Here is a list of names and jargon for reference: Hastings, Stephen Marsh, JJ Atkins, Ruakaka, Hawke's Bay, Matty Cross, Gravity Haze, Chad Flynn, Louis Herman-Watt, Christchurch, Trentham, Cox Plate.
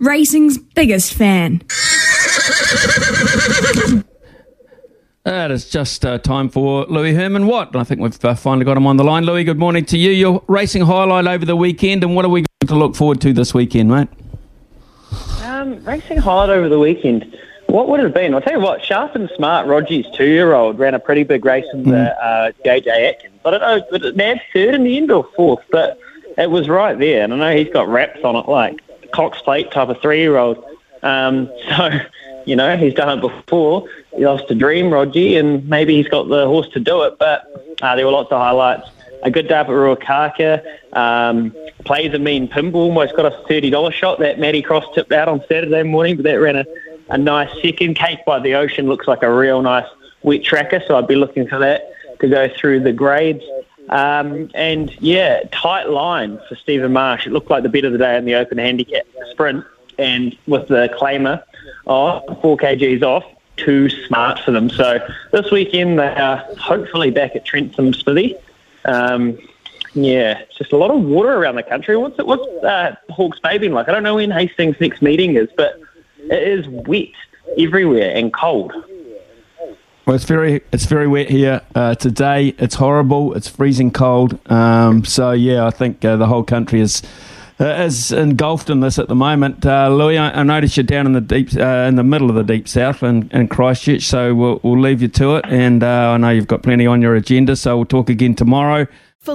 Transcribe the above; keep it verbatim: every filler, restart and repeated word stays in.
Racing's biggest fan. That is just uh, time for Louis Herman-Watt. I think we've uh, finally got him on the line. Louis, good morning to you. Your racing highlight over the weekend, and what are we going to look forward to this weekend, mate? Um, racing highlight over the weekend. What would it have been? I'll tell you what, Sharp and Smart, Roger's two-year-old, ran a pretty big race in the mm. uh, J J Atkins. I don't know, but it nabbed third in the end or fourth, but it was right there. And I know he's got wraps on it like Cox Plate type of three-year-old. Um, so, you know, he's done it before. He loves to dream, Rogie, and maybe he's got the horse to do it. But uh, there were lots of highlights. A good day up at Ruakaka. Um, plays a mean pinball. Almost got a thirty dollars shot that Matty Cross tipped out on Saturday morning, but that ran a, a nice second. Cake by the Ocean looks like a real nice wet tracker, so I'd be looking for that to go through the grades. Um, and, yeah, tight line for Stephen Marsh. It looked like the bet of the day in the open handicap sprint. And with the claimer, oh, four kilograms off, too smart for them. So this weekend they are hopefully back at Trentham, Smithy. Um, yeah, just a lot of water around the country. What's, it, what's uh, Hawke's Bay been like? I don't know when Hastings' next meeting is, but it is wet everywhere and cold. Well, it's very it's very wet here uh, today. It's horrible. It's freezing cold. Um, so yeah, I think uh, the whole country is uh, is engulfed in this at the moment. Uh, Louis, I, I noticed you're down in the deep uh, in the middle of the deep south in, in Christchurch. So we'll, we'll leave you to it. And uh, I know you've got plenty on your agenda. So we'll talk again tomorrow. For